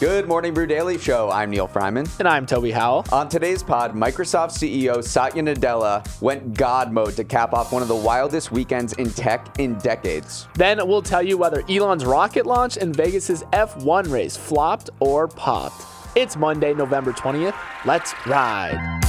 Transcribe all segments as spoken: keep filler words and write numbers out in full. Good morning, Brew Daily Show. I'm Neil Fryman. And I'm Toby Howell. On today's pod, Microsoft C E O Satya Nadella went God mode to cap off one of the wildest weekends in tech in decades. Then we'll tell you whether Elon's rocket launch and Vegas's F one race flopped or popped. It's Monday, November twentieth. Let's ride.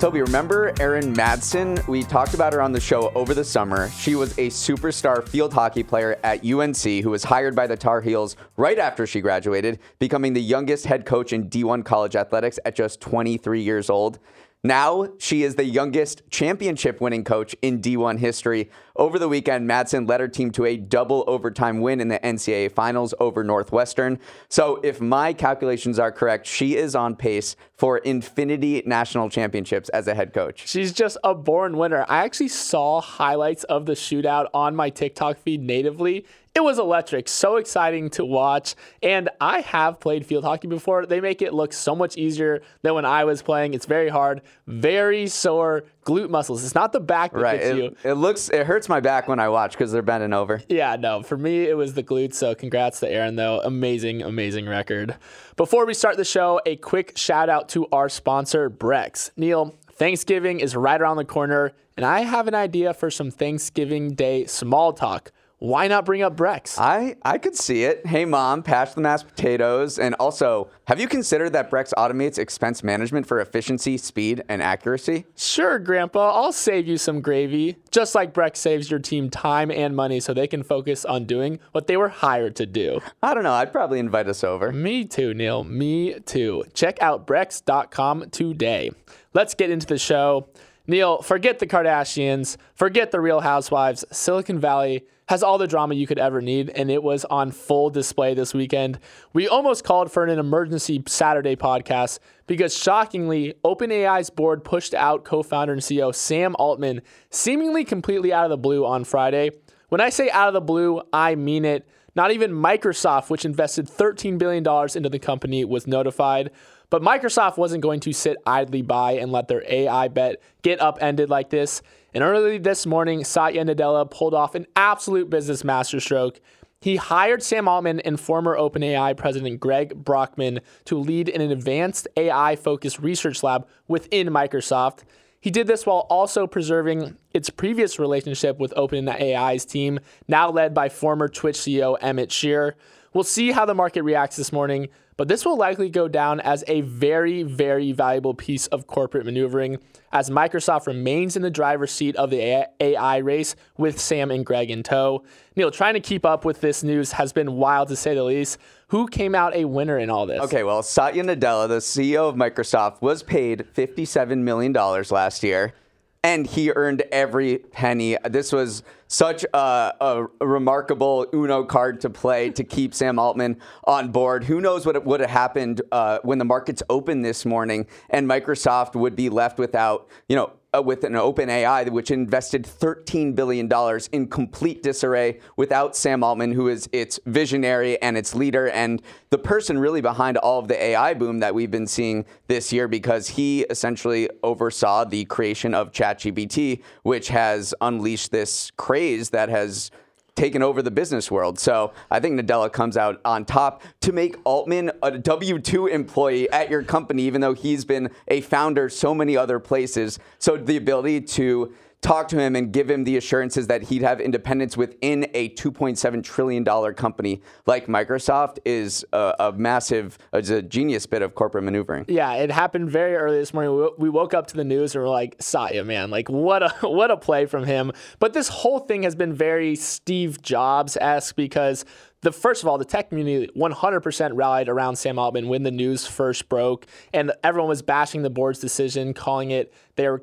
Toby, remember Erin Madsen? We talked about her on the show over the summer. She was a superstar field hockey player at U N C who was hired by the Tar Heels right after she graduated, becoming the youngest head coach in D one college athletics at just twenty-three years old. Now she is the youngest championship-winning coach in D one history. Over the weekend, Madsen led her team to a double overtime win in the N C double A Finals over Northwestern. So if my calculations are correct, she is on pace for infinity national championships as a head coach. She's just a born winner. I actually saw highlights of the shootout on my TikTok feed natively. It was electric, so exciting to watch. And I have played field hockey before. They make it look so much easier than when I was playing. It's very hard, very sore glute muscles. It's not the back that right. gets it, you. It looks, it hurts my back when I watch because they're bending over. Yeah, no, for me, it was the glutes. So congrats to Erin, though. Amazing, amazing record. Before we start the show, a quick shout out to our sponsor, Brex. Neil, Thanksgiving is right around the corner, and I have an idea for some Thanksgiving Day small talk. Why not bring up Brex? I, I could see it. Hey, Mom, pass the mashed potatoes. And also, have you considered that Brex automates expense management for efficiency, speed, and accuracy? Sure, Grandpa. I'll save you some gravy. Just like Brex saves your team time and money so they can focus on doing what they were hired to do. I don't know. I'd probably invite us over. Me too, Neil. Me too. Check out Brex dot com today. Let's get into the show. Neil, forget the Kardashians. Forget the Real Housewives. Silicon Valley has all the drama you could ever need, and it was on full display this weekend. We almost called for an emergency Saturday podcast because, shockingly, OpenAI's board pushed out co-founder and C E O Sam Altman seemingly completely out of the blue on Friday. When I say out of the blue, I mean it. Not even Microsoft, which invested thirteen billion dollars into the company, was notified. But Microsoft wasn't going to sit idly by and let their A I bet get upended like this. And early this morning, Satya Nadella pulled off an absolute business masterstroke. He hired Sam Altman and former OpenAI president Greg Brockman to lead an advanced A I-focused research lab within Microsoft. He did this while also preserving its previous relationship with OpenAI's team, now led by former Twitch C E O Emmett Shear. We'll see how the market reacts this morning, but this will likely go down as a very, very valuable piece of corporate maneuvering as Microsoft remains in the driver's seat of the A I race with Sam and Greg in tow. Neil, trying to keep up with this news has been wild, to say the least. Who came out a winner in all this? Okay, well, Satya Nadella, the C E O of Microsoft, was paid fifty-seven million dollars last year, and he earned every penny. This was such a, a remarkable Uno card to play to keep Sam Altman on board. Who knows what would have happened uh, when the markets opened this morning and Microsoft would be left without, you know, with an open A I, which invested thirteen billion dollars in complete disarray without Sam Altman, who is its visionary and its leader and the person really behind all of the A I boom that we've been seeing this year, because he essentially oversaw the creation of ChatGPT, which has unleashed this craze that has taken over the business world. So I think Nadella comes out on top. To make Altman a W two employee at your company, even though he's been a founder so many other places. So the ability to talk to him and give him the assurances that he'd have independence within a two point seven trillion dollars company like Microsoft is a, a massive, it's a genius bit of corporate maneuvering. Yeah, it happened very early this morning. We, we woke up to the news and we're like, Satya, man, like what a what a play from him. But this whole thing has been very Steve Jobs-esque because the first of all, the tech community one hundred percent rallied around Sam Altman when the news first broke, and everyone was bashing the board's decision, calling it they're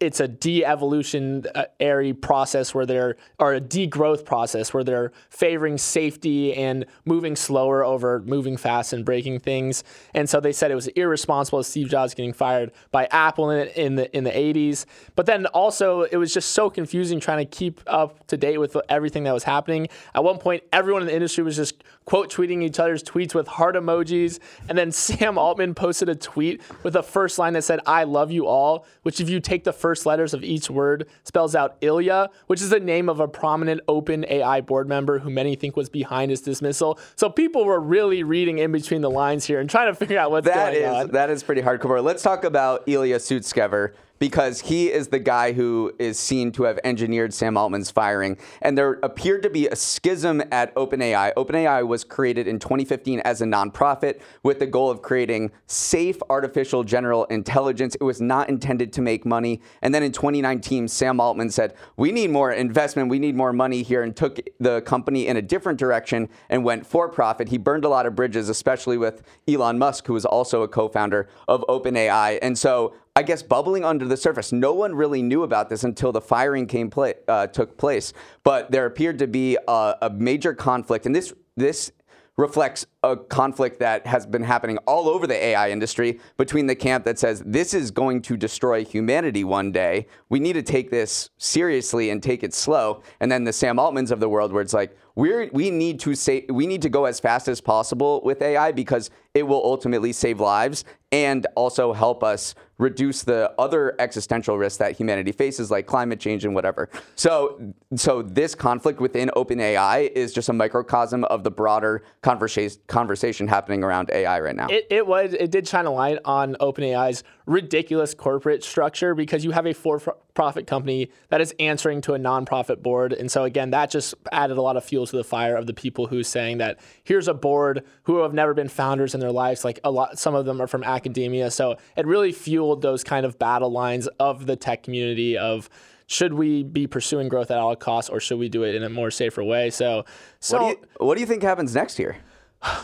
it's a de-evolutionary process where they're or a degrowth process where they're favoring safety and moving slower over moving fast and breaking things. And so they said it was irresponsible as Steve Jobs getting fired by Apple in, in the in the eighties. But then also it was just so confusing trying to keep up to date with everything that was happening. At one point, everyone in the industry was just quote tweeting each other's tweets with heart emojis. And then Sam Altman posted a tweet with the first line that said, "I love you all," which if you take the first letters of each word spells out Ilya, which is the name of a prominent OpenAI board member who many think was behind his dismissal. So people were really reading in between the lines here and trying to figure out what's that going is, on. That is pretty hardcore. Let's talk about Ilya Sutskever, because he is the guy who is seen to have engineered Sam Altman's firing. And there appeared to be a schism at OpenAI. OpenAI was created in twenty fifteen as a nonprofit with the goal of creating safe artificial general intelligence. It was not intended to make money. And then in twenty nineteen, Sam Altman said, we need more investment, we need more money here, and took the company in a different direction and went for profit. He burned a lot of bridges, especially with Elon Musk, who was also a co-founder of OpenAI. And so I guess bubbling under the surface, no one really knew about this until the firing came play, uh, took place. But there appeared to be a, a major conflict, and this this reflects a conflict that has been happening all over the A I industry between the camp that says this is going to destroy humanity one day. We need to take this seriously and take it slow. And then the Sam Altmans of the world, where it's like we we need to say we need to go as fast as possible with A I because it will ultimately save lives and also help us reduce the other existential risks that humanity faces, like climate change and whatever. So, so this conflict within OpenAI is just a microcosm of the broader conversa- conversation happening around A I right now. It, it was it did shine a light on OpenAI's ridiculous corporate structure, because you have a for-profit company that is answering to a nonprofit board. And so again, that just added a lot of fuel to the fire of the people who saying that here's a board who have never been founders in their lives. Like a lot, some of them are from academia. So it really fueled those kind of battle lines of the tech community of, should we be pursuing growth at all costs, or should we do it in a more safer way? So, so what do you, what do you think happens next here?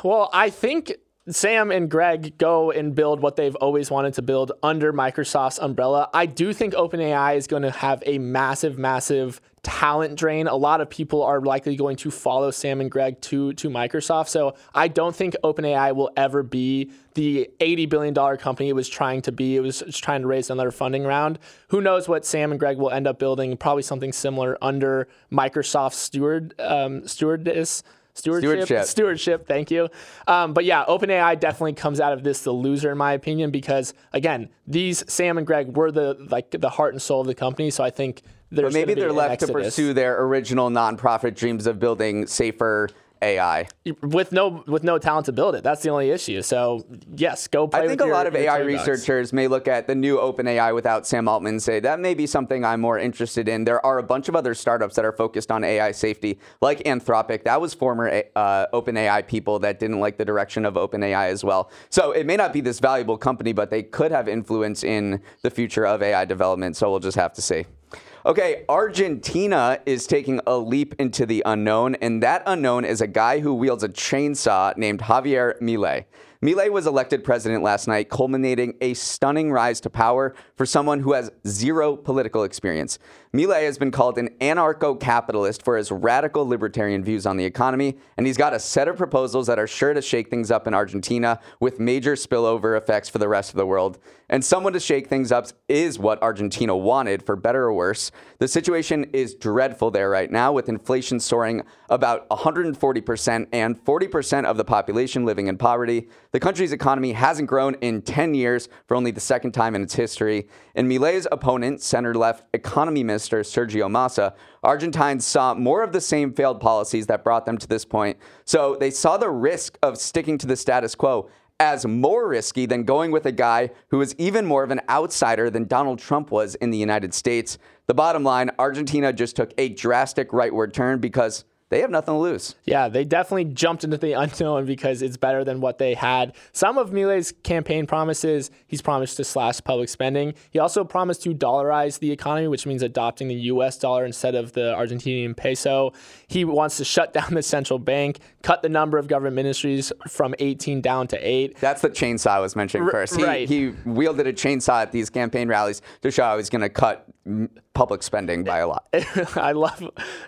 Well, I think Sam and Greg go and build what they've always wanted to build under Microsoft's umbrella. I do think OpenAI is going to have a massive, massive talent drain. A lot of people are likely going to follow Sam and Greg to, to Microsoft. So I don't think OpenAI will ever be the eighty billion dollars company it was trying to be. It was trying to raise another funding round. Who knows what Sam and Greg will end up building? Probably something similar under Microsoft's steward, um, stewardess. Stewardship, stewardship, stewardship. Thank you. Um, but yeah, OpenAI definitely comes out of this the loser, in my opinion, because again, these Sam and Greg were the like the heart and soul of the company. So I think there's but maybe they're left exodus. to pursue their original nonprofit dreams of building safer A I with no with no talent to build it. That's the only issue. So yes, go play. I think with a your, lot of A I researchers may look at the new OpenAI without Sam Altman and say that may be something I'm more interested in. There are a bunch of other startups that are focused on A I safety, like Anthropic. That was former uh, OpenAI people that didn't like the direction of OpenAI as well. So it may not be this valuable company, but they could have influence in the future of A I development. So we'll just have to see. Okay, Argentina is taking a leap into the unknown, and that unknown is a guy who wields a chainsaw named Javier Milei. Milei was elected president last night, culminating a stunning rise to power for someone who has zero political experience. Milei has been called an anarcho-capitalist for his radical libertarian views on the economy, and he's got a set of proposals that are sure to shake things up in Argentina with major spillover effects for the rest of the world. And someone to shake things up is what Argentina wanted, for better or worse. The situation is dreadful there right now, with inflation soaring about one hundred forty percent and forty percent of the population living in poverty. The country's economy hasn't grown in ten years, for only the second time in its history. And Milei's opponent, center-left economy minister Sergio Massa, Argentines saw more of the same failed policies that brought them to this point. So they saw the risk of sticking to the status quo as more risky than going with a guy who is even more of an outsider than Donald Trump was in the United States. The bottom line, Argentina just took a drastic rightward turn because they have nothing to lose. Yeah, they definitely jumped into the unknown because it's better than what they had. Some of Milei's campaign promises, he's promised to slash public spending. He also promised to dollarize the economy, which means adopting the U S dollar instead of the Argentinian peso. He wants to shut down the central bank, cut the number of government ministries from eighteen down to eight. That's the chainsaw I was mentioning first. He, right. he wielded a chainsaw at these campaign rallies to show how he's going to cut public spending by a lot. I love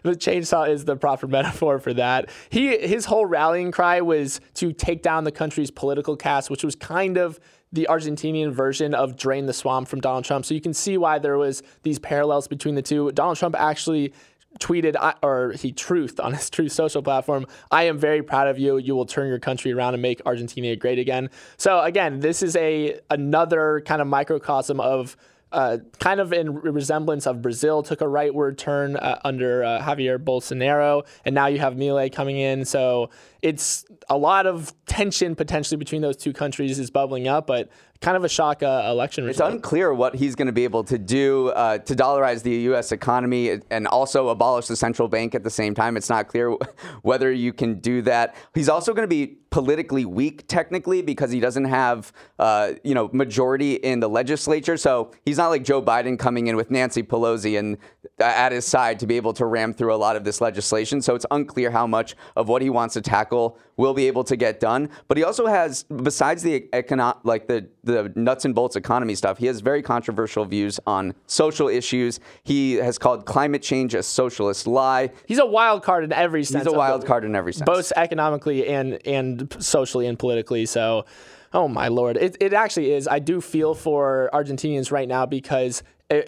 the chainsaw is the proper metaphor for that. He his whole rallying cry was to take down the country's political caste, which was kind of the Argentinian version of drain the swamp from Donald Trump. So you can see why there was these parallels between the two. Donald Trump actually tweeted, or he truthed on his Truth Social platform, I am very proud of you. You will turn your country around and make Argentina great again. So again, this is a another kind of microcosm of Uh, kind of in resemblance of Brazil, took a rightward turn uh, under uh, Javier Bolsonaro, and now you have Milei coming in. So it's a lot of tension potentially between those two countries is bubbling up, but kind of a shock uh, election result. It's unclear what he's going to be able to do uh, to dollarize the U S economy and also abolish the central bank at the same time. It's not clear whether you can do that. He's also going to be politically weak technically because he doesn't have, uh, you know, majority in the legislature. So he's not like Joe Biden coming in with Nancy Pelosi and uh, at his side to be able to ram through a lot of this legislation. So it's unclear how much of what he wants to tackle will be able to get done. But he also has, besides the econo- like the, the nuts and bolts economy stuff, he has very controversial views on social issues. He has called climate change a socialist lie. He's a wild card in every sense. He's a wild card in every sense. Both economically and and socially and politically. So, oh my Lord, it, it actually is. I do feel for Argentinians right now because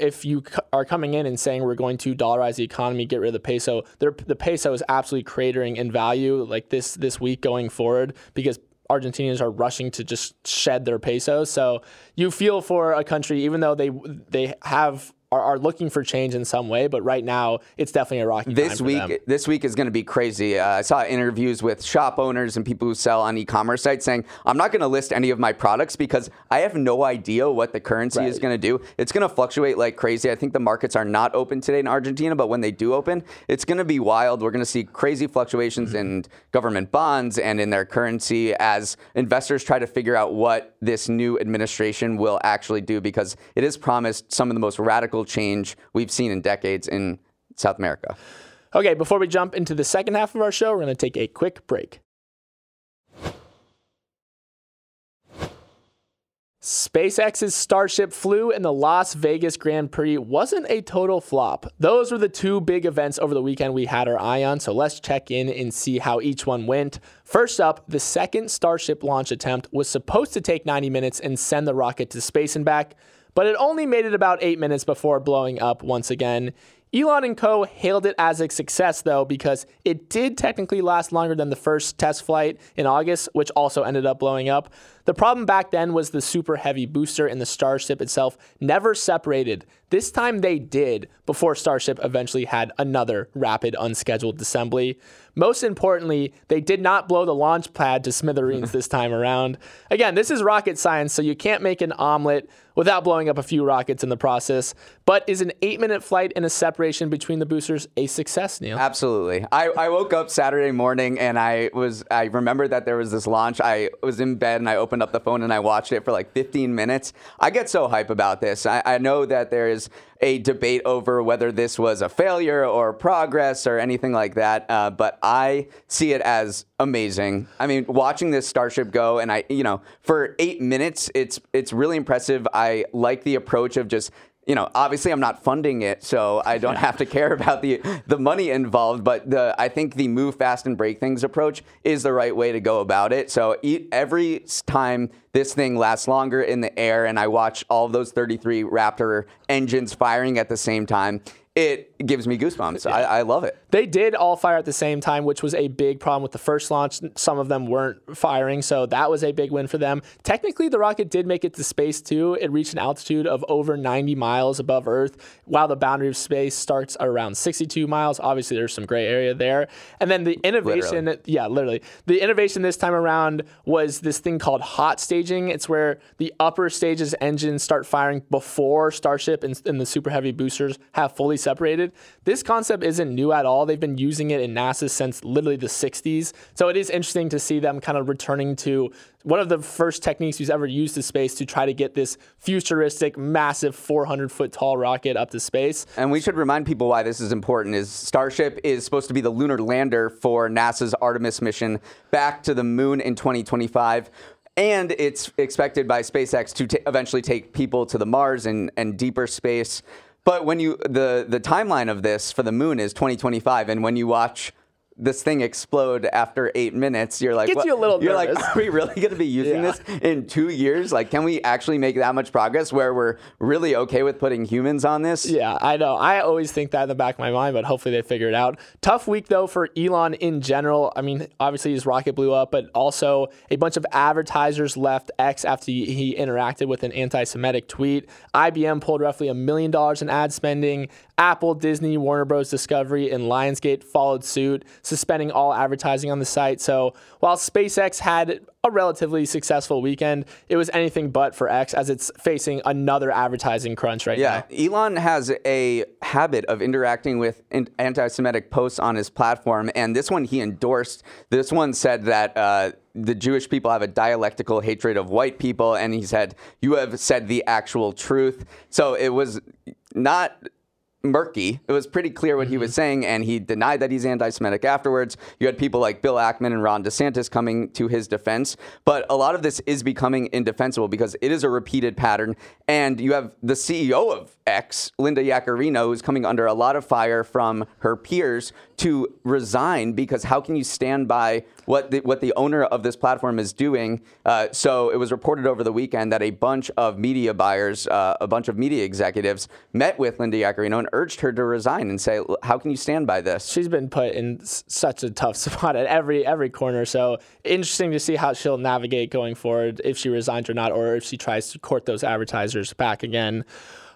if you are coming in and saying we're going to dollarize the economy, get rid of the peso, the peso is absolutely cratering in value like this, this week going forward because Argentinians are rushing to just shed their pesos. So you feel for a country, even though they, they have are looking for change in some way, but right now it's definitely a rocky time for them. This week is going to be crazy. Uh, I saw interviews with shop owners and people who sell on e-commerce sites saying, I'm not going to list any of my products because I have no idea what the currency right. is going to do. It's going to fluctuate like crazy. I think the markets are not open today in Argentina, but when they do open, it's going to be wild. We're going to see crazy fluctuations mm-hmm. in government bonds and in their currency as investors try to figure out what this new administration will actually do because it is promised some of the most radical change we've seen in decades in South America. Okay, before we jump into the second half of our show, we're going to take a quick break. SpaceX's Starship flew and the Las Vegas Grand Prix wasn't a total flop. Those were the two big events over the weekend we had our eye on, so let's check in and see how each one went. First up, the second Starship launch attempt was supposed to take ninety minutes and send the rocket to space and back, but it only made it about eight minutes before blowing up once again. Elon and co. hailed it as a success, though, because it did technically last longer than the first test flight in August, which also ended up blowing up. The problem back then was the super heavy booster and the Starship itself never separated. This time they did, before Starship eventually had another rapid, unscheduled disassembly. Most importantly, they did not blow the launch pad to smithereens this time around. Again, this is rocket science, so you can't make an omelet without blowing up a few rockets in the process. But is an eight-minute flight and a separation between the boosters a success, Neil? Absolutely. I, I woke up Saturday morning, and I was I remembered that there was this launch. I was in bed, and I opened up the phone, and I watched it for like fifteen minutes. I get so hype about this. I, I know that there is a debate over whether this was a failure or progress or anything like that, uh, but I see it as amazing. I mean, watching this Starship go, and I, you know, for eight minutes, it's it's really impressive. I like the approach of just, you know, obviously I'm not funding it, so I don't have to care about the the money involved. But the I think the move fast and break things approach is the right way to go about it. So every time this thing lasts longer in the air, and I watch all those thirty-three Raptor engines firing at the same time, it gives me goosebumps. Yeah. I, I love it. They did all fire at the same time, which was a big problem with the first launch. Some of them weren't firing, so that was a big win for them. Technically, the rocket did make it to space, too. It reached an altitude of over ninety miles above Earth, while the boundary of space starts around sixty-two miles. Obviously, there's some gray area there. And then the innovation... Literally. Yeah, literally. The innovation this time around was this thing called hot staging. It's where the upper stages engines start firing before Starship and, and the Super Heavy boosters have fully separated. This concept isn't new at all. They've been using it in NASA since literally the sixties. So it is interesting to see them kind of returning to one of the first techniques we've ever used in space to try to get this futuristic, massive four hundred foot tall rocket up to space. And we should remind people why this is important is Starship is supposed to be the lunar lander for NASA's Artemis mission back to the moon in twenty twenty-five. And it's expected by SpaceX to t- eventually take people to the Mars and, and deeper space. But when you the, the timeline of this for the moon is twenty twenty-five, and when you watch this thing explode after eight minutes, you're like, gets well, you a little you're nervous. Like, are we really going to be using yeah. this in two years? Like, can we actually make that much progress where we're really okay with putting humans on this? Yeah, I know. I always think that in the back of my mind, but hopefully they figure it out. Tough week though for Elon in general. I mean, obviously his rocket blew up, but also a bunch of advertisers left X after he interacted with an anti-Semitic tweet. I B M pulled roughly a million dollars in ad spending. Apple, Disney, Warner Bros. Discovery, and Lionsgate followed suit, suspending all advertising on the site. So while SpaceX had a relatively successful weekend, it was anything but for X as it's facing another advertising crunch right yeah. now. Yeah, Elon has a habit of interacting with anti-Semitic posts on his platform, and this one he endorsed. This one said that uh, the Jewish people have a dialectical hatred of white people, and he said, "You have said the actual truth." So it was not murky. It was pretty clear what he was saying, and he denied that he's anti-Semitic afterwards. You had people like Bill Ackman and Ron DeSantis coming to his defense, but a lot of this is becoming indefensible because it is a repeated pattern, and you have the C E O of X, Linda Yaccarino, who's coming under a lot of fire from her peers to resign because how can you stand by what the, what the owner of this platform is doing? Uh, so it was reported over the weekend that a bunch of media buyers, uh, a bunch of media executives met with Linda Yaccarino and urged her to resign and say, how can you stand by this? She's been put in s- such a tough spot at every every corner. So interesting to see how she'll navigate going forward, if she resigns or not, or if she tries to court those advertisers back again.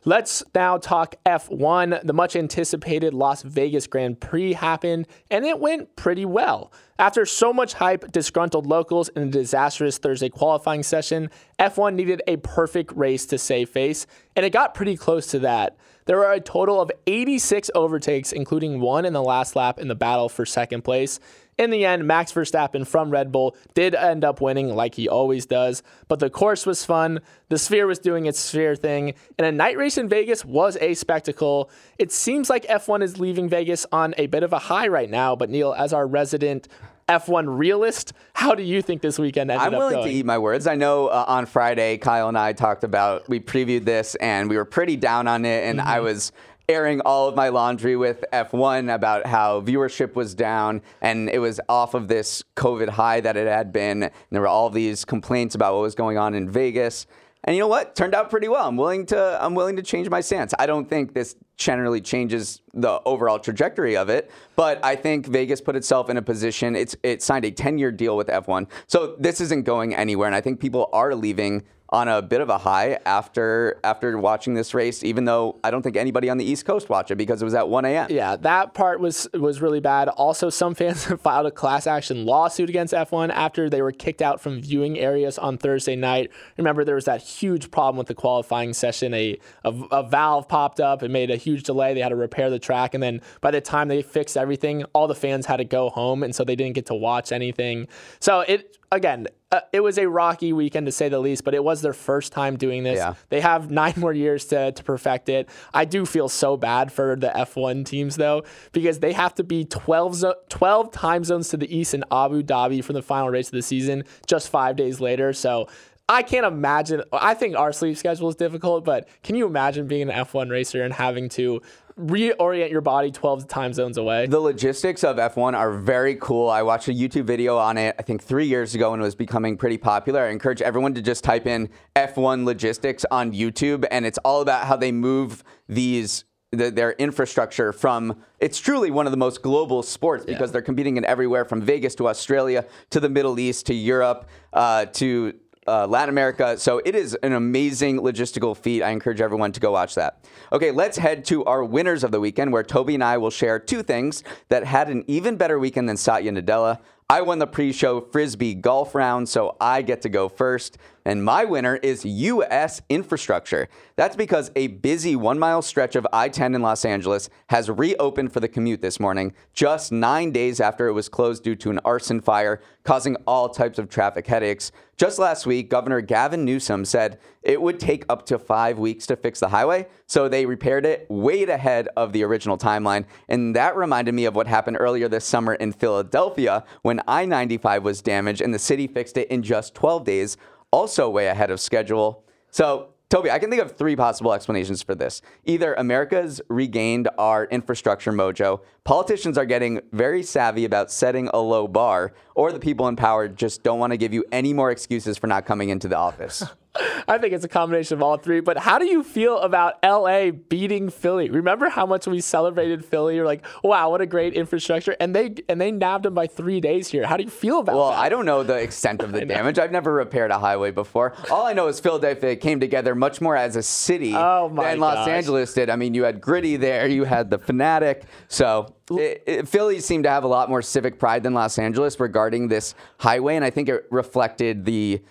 Let's now talk F one. The much-anticipated Las Vegas Grand Prix happened, and it went pretty well. After so much hype, disgruntled locals, and a disastrous Thursday qualifying session, F one needed a perfect race to save face, and it got pretty close to that. There were a total of eighty-six overtakes, including one in the last lap in the battle for second place. In the end, Max Verstappen from Red Bull did end up winning like he always does, but the course was fun, the sphere was doing its sphere thing, and a night race in Vegas was a spectacle. It seems like F one is leaving Vegas on a bit of a high right now, but Neil, as our resident F one realist, how do you think this weekend ended up going? I'm willing to eat my words. I know uh, on Friday, Kyle and I talked about, we previewed this, and we were pretty down on it, and mm-hmm. I was airing all of my laundry with F one about how viewership was down and it was off of this COVID high that it had been. And there were all these complaints about what was going on in Vegas. And you know what? Turned out pretty well. I'm willing to I'm willing to change my stance. I don't think this generally changes the overall trajectory of it, but I think Vegas put itself in a position. It's it signed a ten-year deal with F one. So this isn't going anywhere, and I think people are leaving on a bit of a high after after watching this race, even though I don't think anybody on the East Coast watched it because it was at one a.m. Yeah, that part was was really bad. Also, some fans filed a class action lawsuit against F one after they were kicked out from viewing areas on Thursday night. Remember, there was that huge problem with the qualifying session. A, a, a valve popped up. It made a huge delay. They had to repair the track. And then by the time they fixed everything, all the fans had to go home. And so they didn't get to watch anything. So it, again, Uh, it was a rocky weekend to say the least, but it was their first time doing this. Yeah. They have nine more years to, to perfect it. I do feel so bad for the F one teams, though, because they have to be twelve, zo- twelve time zones to the east in Abu Dhabi for the final race of the season just five days later. So I can't imagine. I think our sleep schedule is difficult, but can you imagine being an F one racer and having to reorient your body twelve time zones away? The logistics of F one are very cool. I watched a YouTube video on it, I think three years ago, when it was becoming pretty popular. I encourage everyone to just type in F one logistics on YouTube, and it's all about how they move these the, their infrastructure from, it's truly one of the most global sports because yeah. they're competing in everywhere from Vegas to Australia to the Middle East to Europe uh, to Uh, Latin America. So it is an amazing logistical feat. I encourage everyone to go watch that. Okay, let's head to our winners of the weekend, where Toby and I will share two things that had an even better weekend than Satya Nadella. I won the pre-show Frisbee golf round, so I get to go first. And my winner is U S infrastructure. That's because a busy one-mile stretch of I ten in Los Angeles has reopened for the commute this morning, just nine days after it was closed due to an arson fire, causing all types of traffic headaches. Just last week, Governor Gavin Newsom said it would take up to five weeks to fix the highway, so they repaired it way ahead of the original timeline. And that reminded me of what happened earlier this summer in Philadelphia when I ninety-five was damaged and the city fixed it in just twelve days, also way ahead of schedule. So, Toby, I can think of three possible explanations for this. Either America's regained our infrastructure mojo, politicians are getting very savvy about setting a low bar, or the people in power just don't want to give you any more excuses for not coming into the office. I think it's a combination of all three. But how do you feel about L A beating Philly? Remember how much we celebrated Philly? You're like, wow, what a great infrastructure. And they and they nabbed them by three days here. How do you feel about well, that? Well, I don't know the extent of the damage. I've never repaired a highway before. All I know is Philadelphia came together much more as a city oh than Los gosh. Angeles did. I mean, you had Gritty there. You had the Fanatic. So it, it, Philly seemed to have a lot more civic pride than Los Angeles regarding this highway. And I think it reflected the...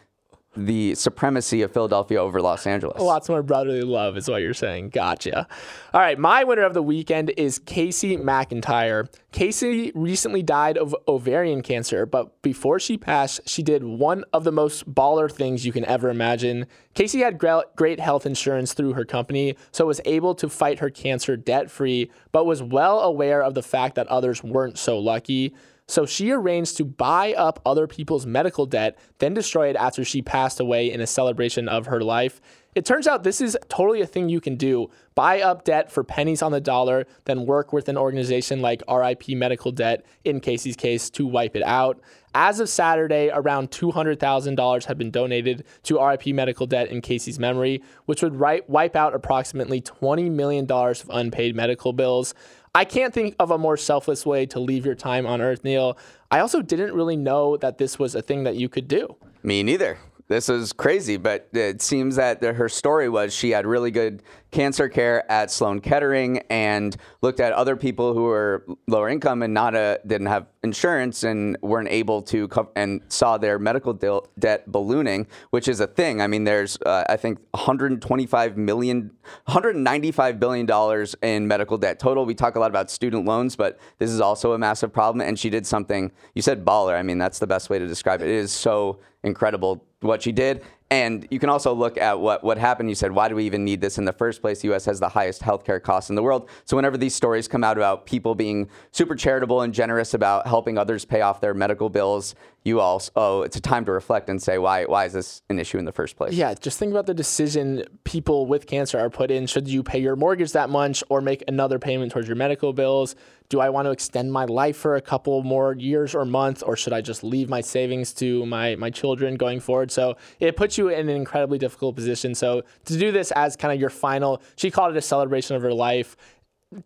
the supremacy of Philadelphia over Los Angeles. Lots more brotherly love is what you're saying. Gotcha. All right, my winner of the weekend is Casey McIntyre. Casey recently died of ovarian cancer, but before she passed, she did one of the most baller things you can ever imagine. Casey had great health insurance through her company, so was able to fight her cancer debt-free, but was well aware of the fact that others weren't so lucky. So she arranged to buy up other people's medical debt, then destroy it after she passed away in a celebration of her life. It turns out this is totally a thing you can do. Buy up debt for pennies on the dollar, then work with an organization like R I P Medical Debt, in Casey's case, to wipe it out. As of Saturday, around two hundred thousand dollars had been donated to R I P Medical Debt in Casey's memory, which would right, wipe out approximately twenty million dollars of unpaid medical bills. I can't think of a more selfless way to leave your time on Earth, Neil. I also didn't really know that this was a thing that you could do. Me neither. This is crazy, but it seems that her story was she had really good cancer care at Sloan Kettering and looked at other people who were lower income and not a, didn't have insurance and weren't able to co- and saw their medical de- debt ballooning, which is a thing. I mean, there's, uh, I think, one hundred twenty-five million dollars, one hundred ninety-five billion dollars in medical debt total. We talk a lot about student loans, but this is also a massive problem. And she did something, you said baller. I mean, that's the best way to describe it. It is so incredible what she did. And you can also look at what, what happened. You said, why do we even need this in the first place? The U S has the highest healthcare costs in the world. So whenever these stories come out about people being super charitable and generous about helping others pay off their medical bills, you also, oh, it's a time to reflect and say, why why is this an issue in the first place? Yeah, just think about the decision people with cancer are put in. Should you pay your mortgage that much or make another payment towards your medical bills? Do I want to extend my life for a couple more years or months, or should I just leave my savings to my, my children going forward? So it puts you in an incredibly difficult position. So to do this as kind of your final, she called it a celebration of her life,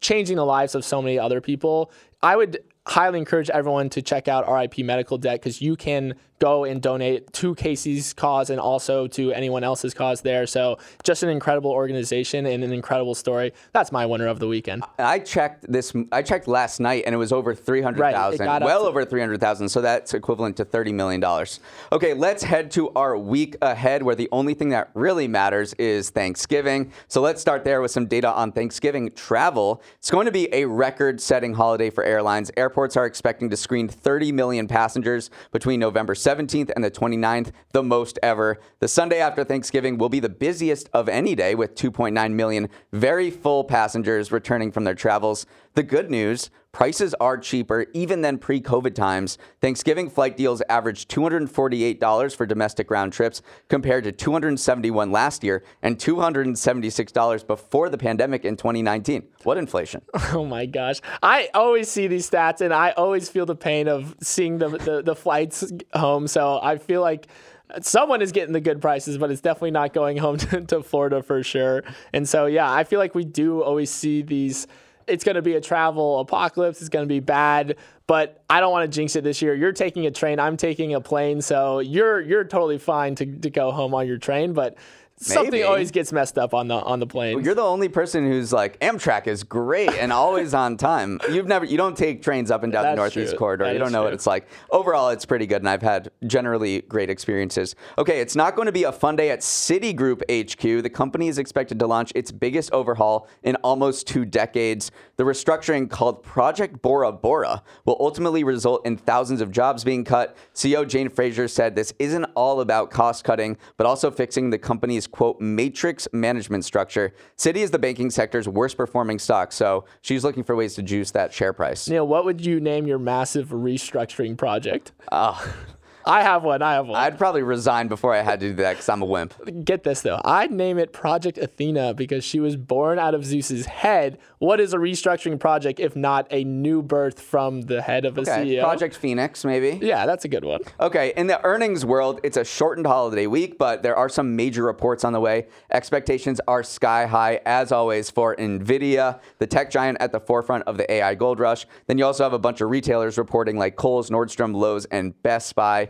changing the lives of so many other people. I would highly encourage everyone to check out R I P Medical Debt because you can go and donate to Casey's cause and also to anyone else's cause there. So just an incredible organization and an incredible story. That's my winner of the weekend. I checked this. I checked last night and it was over three hundred thousand, right, well over three hundred thousand. So that's equivalent to thirty million dollars. Okay, let's head to our week ahead where the only thing that really matters is Thanksgiving. So let's start there with some data on Thanksgiving travel. It's going to be a record-setting holiday for airlines. Airports are expecting to screen thirty million passengers between November seventeenth and the twenty-ninth, the most ever. The Sunday after Thanksgiving will be the busiest of any day with two point nine million very full passengers returning from their travels. The good news, prices are cheaper even than pre-COVID times. Thanksgiving flight deals averaged two hundred forty-eight dollars for domestic round trips compared to two hundred seventy-one dollars last year and two hundred seventy-six dollars before the pandemic in twenty nineteen. What inflation? Oh my gosh. I always see these stats and I always feel the pain of seeing the, the, the flights home. So I feel like someone is getting the good prices, but it's definitely not going home to, to Florida for sure. And so, yeah, I feel like we do always see these. It's going to be a travel apocalypse. It's going to be bad, but I don't want to jinx it this year. You're taking a train. I'm taking a plane. So you're you're totally fine to, to go home on your train, but Something Maybe. always gets messed up on the on the plane. Well, you're the only person who's like, Amtrak is great and always on time. You've never, you don't take trains up and down That's the Northeast true. Corridor. That you don't know true. what it's like. Overall, it's pretty good, and I've had generally great experiences. Okay, it's not going to be a fun day at Citigroup H Q. The company is expected to launch its biggest overhaul in almost two decades. The restructuring called Project Bora Bora will ultimately result in thousands of jobs being cut. C E O Jane Fraser said this isn't all about cost cutting, but also fixing the company's quote, matrix management structure. Citi is the banking sector's worst performing stock, so she's looking for ways to juice that share price. Neil, what would you name your massive restructuring project? Oh. I have one, I have one. I'd probably resign before I had to do that because I'm a wimp. Get this, though. I'd name it Project Athena because she was born out of Zeus's head. What is a restructuring project if not a new birth from the head of a okay. C E O? Project Phoenix, maybe. Yeah, that's a good one. Okay, in the earnings world, it's a shortened holiday week, but there are some major reports on the way. Expectations are sky high, as always, for NVIDIA, the tech giant at the forefront of the A I gold rush. Then you also have a bunch of retailers reporting like Kohl's, Nordstrom, Lowe's, and Best Buy.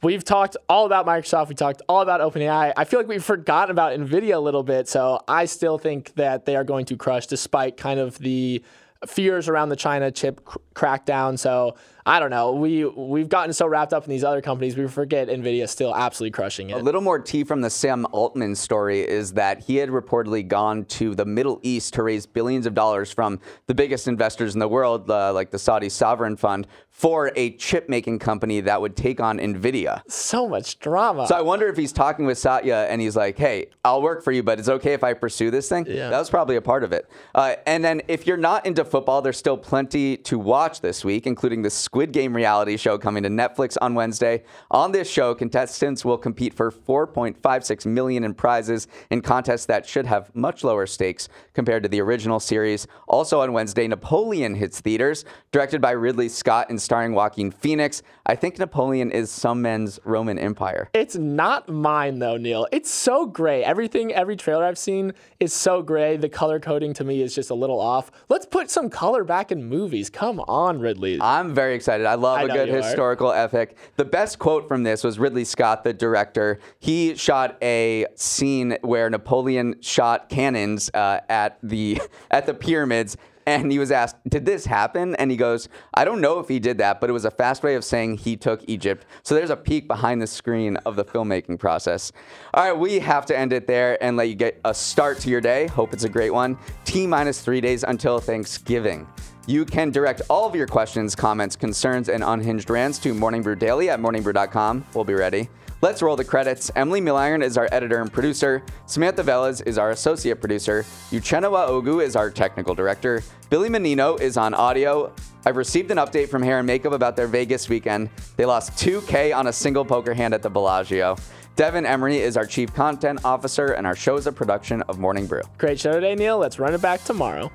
We've talked all about Microsoft. We talked all about OpenAI. I feel like we've forgotten about NVIDIA a little bit, so I still think that they are going to crush despite kind of the fears around the China chip cr- crackdown. So I don't know. We, we've gotten so wrapped up in these other companies, we forget NVIDIA still absolutely crushing it. A little more tea from the Sam Altman story is that he had reportedly gone to the Middle East to raise billions of dollars from the biggest investors in the world, uh, like the Saudi Sovereign Fund, for a chip-making company that would take on NVIDIA. So much drama. So I wonder if he's talking with Satya and he's like, hey, I'll work for you, but it's okay if I pursue this thing? Yeah. That was probably a part of it. Uh, and then if you're not into football, there's still plenty to watch this week, including the Squid Game reality show coming to Netflix on Wednesday. On this show, contestants will compete for four point five six million dollars in prizes in contests that should have much lower stakes compared to the original series. Also on Wednesday, Napoleon hits theaters, directed by Ridley Scott and starring Joaquin Phoenix. I think Napoleon is some men's Roman Empire. It's not mine, though, Neil. It's so gray. Everything, every trailer I've seen is so gray. The color coding to me is just a little off. Let's put some color back in movies. Come on, Ridley. I'm very excited. I love I a good historical are. epic. The best quote from this was Ridley Scott, the director. He shot a scene where Napoleon shot cannons uh, at the at the pyramids. And he was asked, did this happen? And he goes, I don't know if he did that, but it was a fast way of saying he took Egypt. So there's a peek behind the screen of the filmmaking process. All right, we have to end it there and let you get a start to your day. Hope it's a great one. T minus three days until Thanksgiving. You can direct all of your questions, comments, concerns, and unhinged rants to Morning Brew Daily at morning brew dot com. We'll be ready. Let's roll the credits. Emily Milliron is our editor and producer. Samantha Velez is our associate producer. Uchenua Ogu is our technical director. Billy Menino is on audio. I've received an update from Hair and Makeup about their Vegas weekend. They lost two thousand dollars on a single poker hand at the Bellagio. Devin Emery is our chief content officer, and our show is a production of Morning Brew. Great show today, Neil. Let's run it back tomorrow.